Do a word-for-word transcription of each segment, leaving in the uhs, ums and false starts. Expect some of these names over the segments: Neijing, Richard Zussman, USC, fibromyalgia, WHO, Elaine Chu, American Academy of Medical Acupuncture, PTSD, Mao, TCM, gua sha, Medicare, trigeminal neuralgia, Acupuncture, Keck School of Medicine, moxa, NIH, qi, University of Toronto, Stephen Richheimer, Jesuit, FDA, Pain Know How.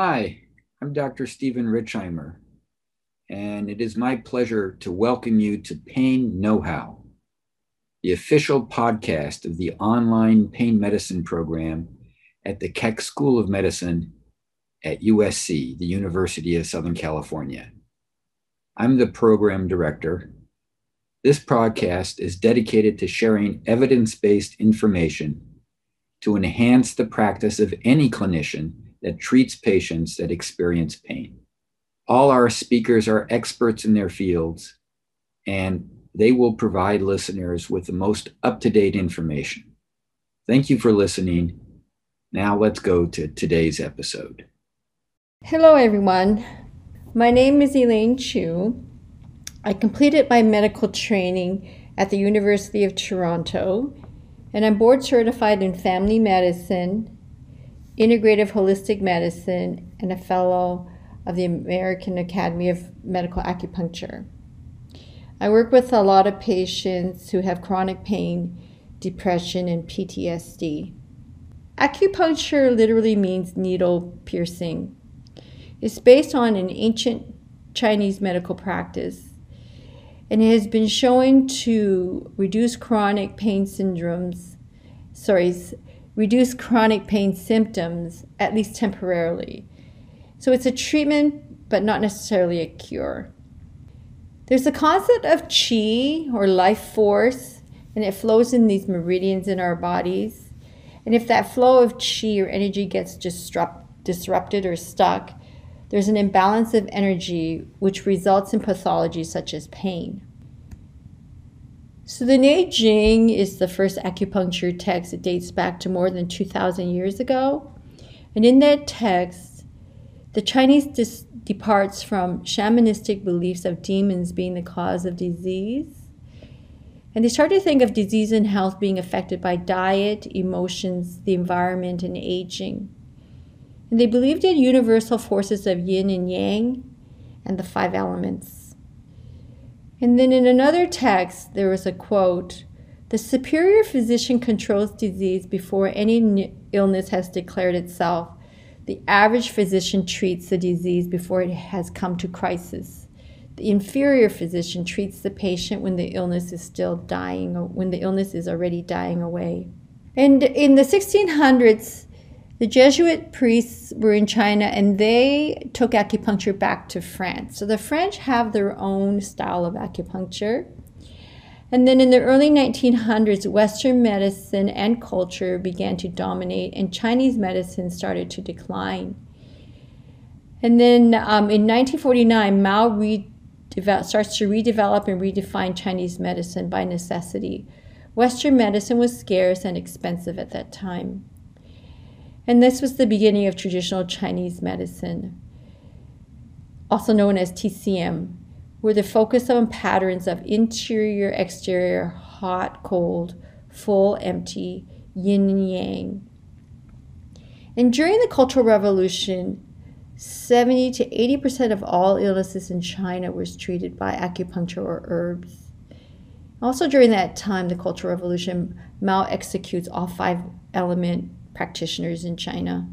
Hi, I'm Doctor Stephen Richheimer, and it is my pleasure to welcome you to Pain Know How, the official podcast of the online pain medicine program at the Keck School of Medicine at U S C, the University of Southern California. I'm the program director. This podcast is dedicated to sharing evidence-based information to enhance the practice of any clinician that treats patients that experience pain. All our speakers are experts in their fields, and they will provide listeners with the most up-to-date information. Thank you for listening. Now let's go to today's episode. Hello, everyone. My name is Elaine Chu. I completed my medical training at the University of Toronto, and I'm board certified in family medicine, integrative holistic medicine, and a fellow of the American Academy of Medical Acupuncture. I work with a lot of patients who have chronic pain, depression, and P T S D. Acupuncture literally means needle piercing. It's based on an ancient Chinese medical practice, and it has been shown to reduce chronic pain syndromes, sorry, reduce chronic pain symptoms, at least temporarily. So it's a treatment, but not necessarily a cure. There's a concept of qi, or life force, and it flows in these meridians in our bodies. And if that flow of qi or energy gets disrupt, disrupted or stuck, there's an imbalance of energy which results in pathology such as pain. So the Neijing is the first acupuncture text. It dates back to more than two thousand years ago. And in that text, the Chinese dis- departs from shamanistic beliefs of demons being the cause of disease. And they start to think of disease and health being affected by diet, emotions, the environment, and aging. And they believed in universal forces of yin and yang and the five elements. And then in another text, there was a quote, "The superior physician controls disease before any illness has declared itself. The average physician treats the disease before it has come to crisis. The inferior physician treats the patient when the illness is still dying, when the illness is already dying away." And in the sixteen hundreds, the Jesuit priests were in China, and they took acupuncture back to France. So the French have their own style of acupuncture. And then in the early nineteen hundreds, Western medicine and culture began to dominate, and Chinese medicine started to decline. And then um, in nineteen forty-nine, Mao redevelop, starts to redevelop and redefine Chinese medicine by necessity. Western medicine was scarce and expensive at that time. And this was the beginning of traditional Chinese medicine, also known as T C M, where the focus on patterns of interior, exterior, hot, cold, full, empty, yin and yang. And during the Cultural Revolution, seventy to eighty percent of all illnesses in China was treated by acupuncture or herbs. Also during that time, the Cultural Revolution, Mao executes all five element practitioners in China.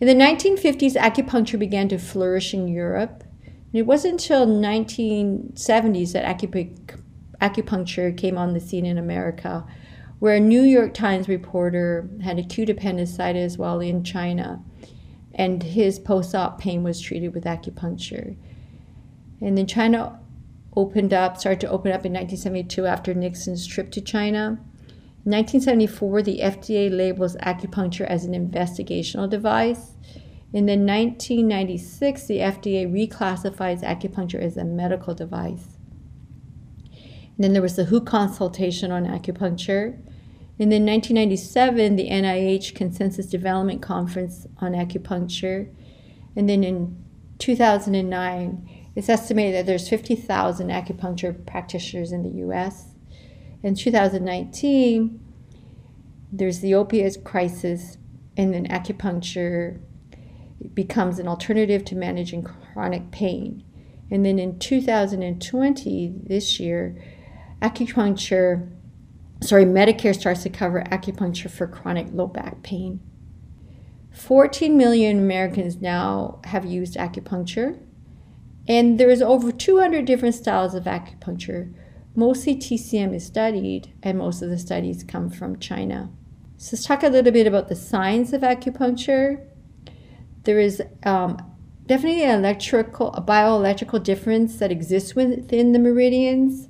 In the nineteen fifties, acupuncture began to flourish in Europe. And it wasn't until the nineteen seventies that acup- acupuncture came on the scene in America, where a New York Times reporter had acute appendicitis while in China, and his post-op pain was treated with acupuncture. And then China opened up, started to open up in nineteen seventy-two after Nixon's trip to China. In nineteen seventy-four, the F D A labels acupuncture as an investigational device. In then nineteen ninety-six, the F D A reclassifies acupuncture as a medical device. And then there was the W H O consultation on acupuncture. And then nineteen ninety-seven, the N I H Consensus Development Conference on acupuncture. And then in two thousand nine, it's estimated that there's fifty thousand acupuncture practitioners in the U S In two thousand nineteen, there's the opiate crisis, and then acupuncture becomes an alternative to managing chronic pain. And then in two thousand twenty, this year, acupuncture, sorry, Medicare starts to cover acupuncture for chronic low back pain. fourteen million Americans now have used acupuncture, and there is over two hundred different styles of acupuncture. Mostly T C M is studied, and most of the studies come from China. So let's talk a little bit about the science of acupuncture. There is um, definitely an electrical, a bioelectrical difference that exists within the meridians.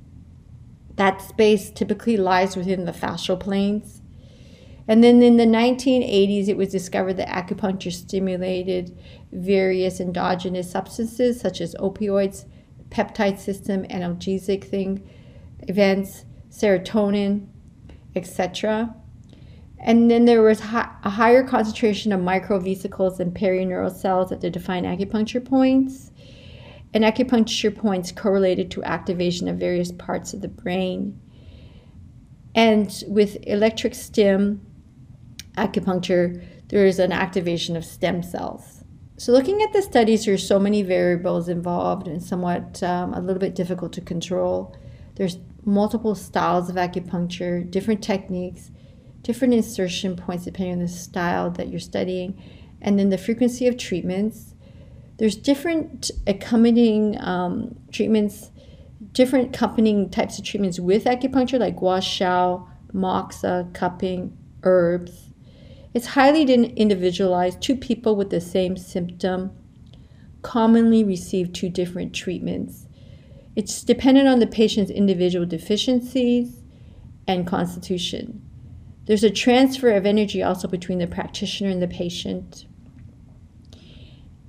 That space typically lies within the fascial planes. And then in the nineteen eighties, it was discovered that acupuncture stimulated various endogenous substances such as opioids, peptide system, analgesic thing, events, serotonin, et cetera. And then there was hi a higher concentration of microvesicles and perineural cells that define acupuncture points. And acupuncture points correlated to activation of various parts of the brain. And with electric stim acupuncture, there is an activation of stem cells. So looking at the studies, there's so many variables involved and somewhat um, a little bit difficult to control. There's multiple styles of acupuncture, different techniques, different insertion points depending on the style that you're studying, and then the frequency of treatments. There's different accompanying um, treatments, different accompanying types of treatments with acupuncture, like gua sha, moxa, cupping, herbs. It's highly individualized. Two people with the same symptom commonly receive two different treatments. It's dependent on the patient's individual deficiencies and constitution. There's a transfer of energy also between the practitioner and the patient.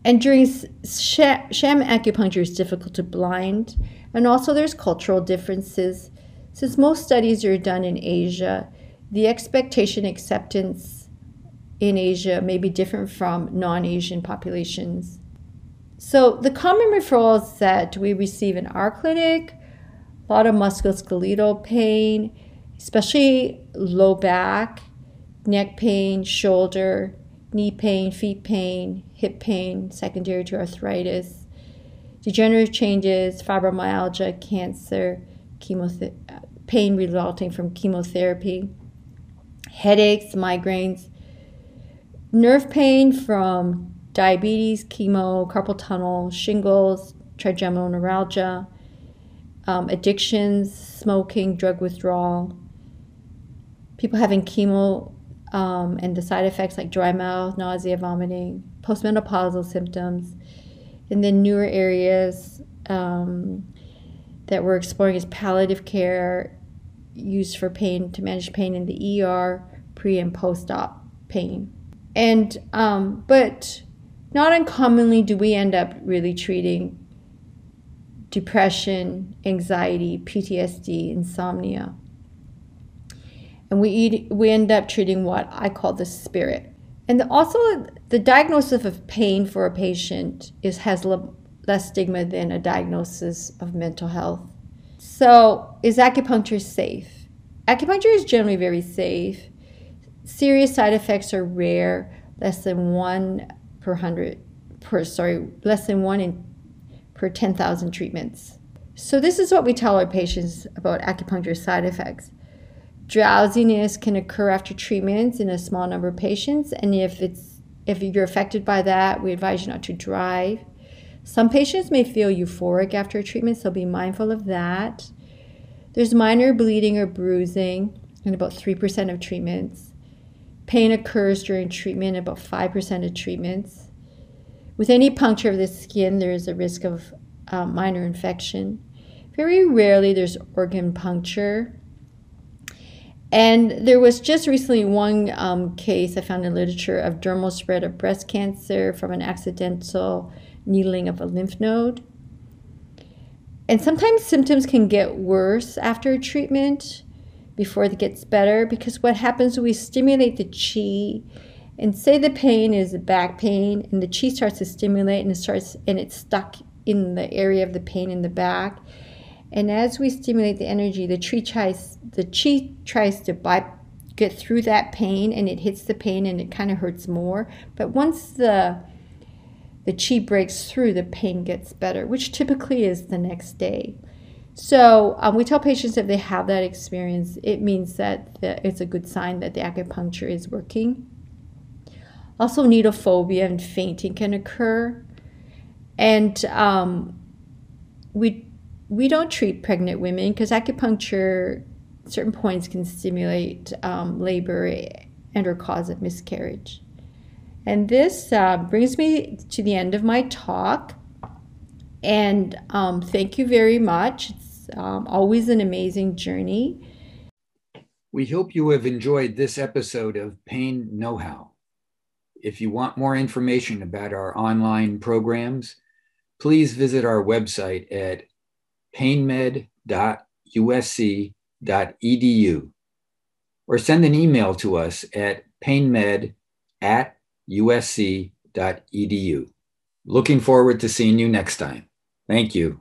And during sham acupuncture, it's difficult to blind. And also there's cultural differences. Since most studies are done in Asia, the expectation acceptance in Asia may be different from non-Asian populations. So the common referrals that we receive in our clinic, a lot of musculoskeletal pain, especially low back, neck pain, shoulder, knee pain, feet pain, hip pain, secondary to arthritis, degenerative changes, fibromyalgia, cancer, pain resulting from chemotherapy, headaches, migraines, nerve pain from diabetes, chemo, carpal tunnel, shingles, trigeminal neuralgia, um, addictions, smoking, drug withdrawal, people having chemo, Um, and the side effects like dry mouth, nausea, vomiting, postmenopausal symptoms. And then newer areas um, that we're exploring is palliative care, used for pain, to manage pain in the E R, pre and post-op pain. And, um, but not uncommonly do we end up really treating depression, anxiety, P T S D, insomnia. And we, eat, we end up treating what I call the spirit. And the, also the diagnosis of pain for a patient is, has le, less stigma than a diagnosis of mental health. So is acupuncture safe? Acupuncture is generally very safe. Serious side effects are rare, less than one per hundred, per, sorry, less than one in, per ten thousand treatments. So this is what we tell our patients about acupuncture side effects. Drowsiness can occur after treatments in a small number of patients, and if it's if you're affected by that, we advise you not to drive. Some patients may feel euphoric after a treatment, so be mindful of that. There's minor bleeding or bruising in about three percent of treatments. Pain occurs during treatment in about five percent of treatments. With any puncture of the skin, there is a risk of uh, minor infection. Very rarely there's organ puncture. And there was just recently one um, case I found in literature of dermal spread of breast cancer from an accidental needling of a lymph node. And sometimes symptoms can get worse after a treatment before it gets better, because what happens, we stimulate the chi, and say the pain is back pain, and the chi starts to stimulate, and it starts and it's stuck in the area of the pain in the back. And as we stimulate the energy, the chi tries, the chi tries to buy, get through that pain, and it hits the pain, and it kind of hurts more. But once the the chi breaks through, the pain gets better, which typically is the next day. So um, we tell patients if they have that experience, it means that the, it's a good sign that the acupuncture is working. Also needlephobia and fainting can occur. And um, we, we don't treat pregnant women because acupuncture, certain points can stimulate um, labor and or cause of miscarriage. And this uh, brings me to the end of my talk. And um, thank you very much. It's um, always an amazing journey. We hope you have enjoyed this episode of Pain Know How. If you want more information about our online programs, please visit our website at painmed dot U S C dot E D U or send an email to us at painmed at U S C dot E D U. Looking forward to seeing you next time. Thank you.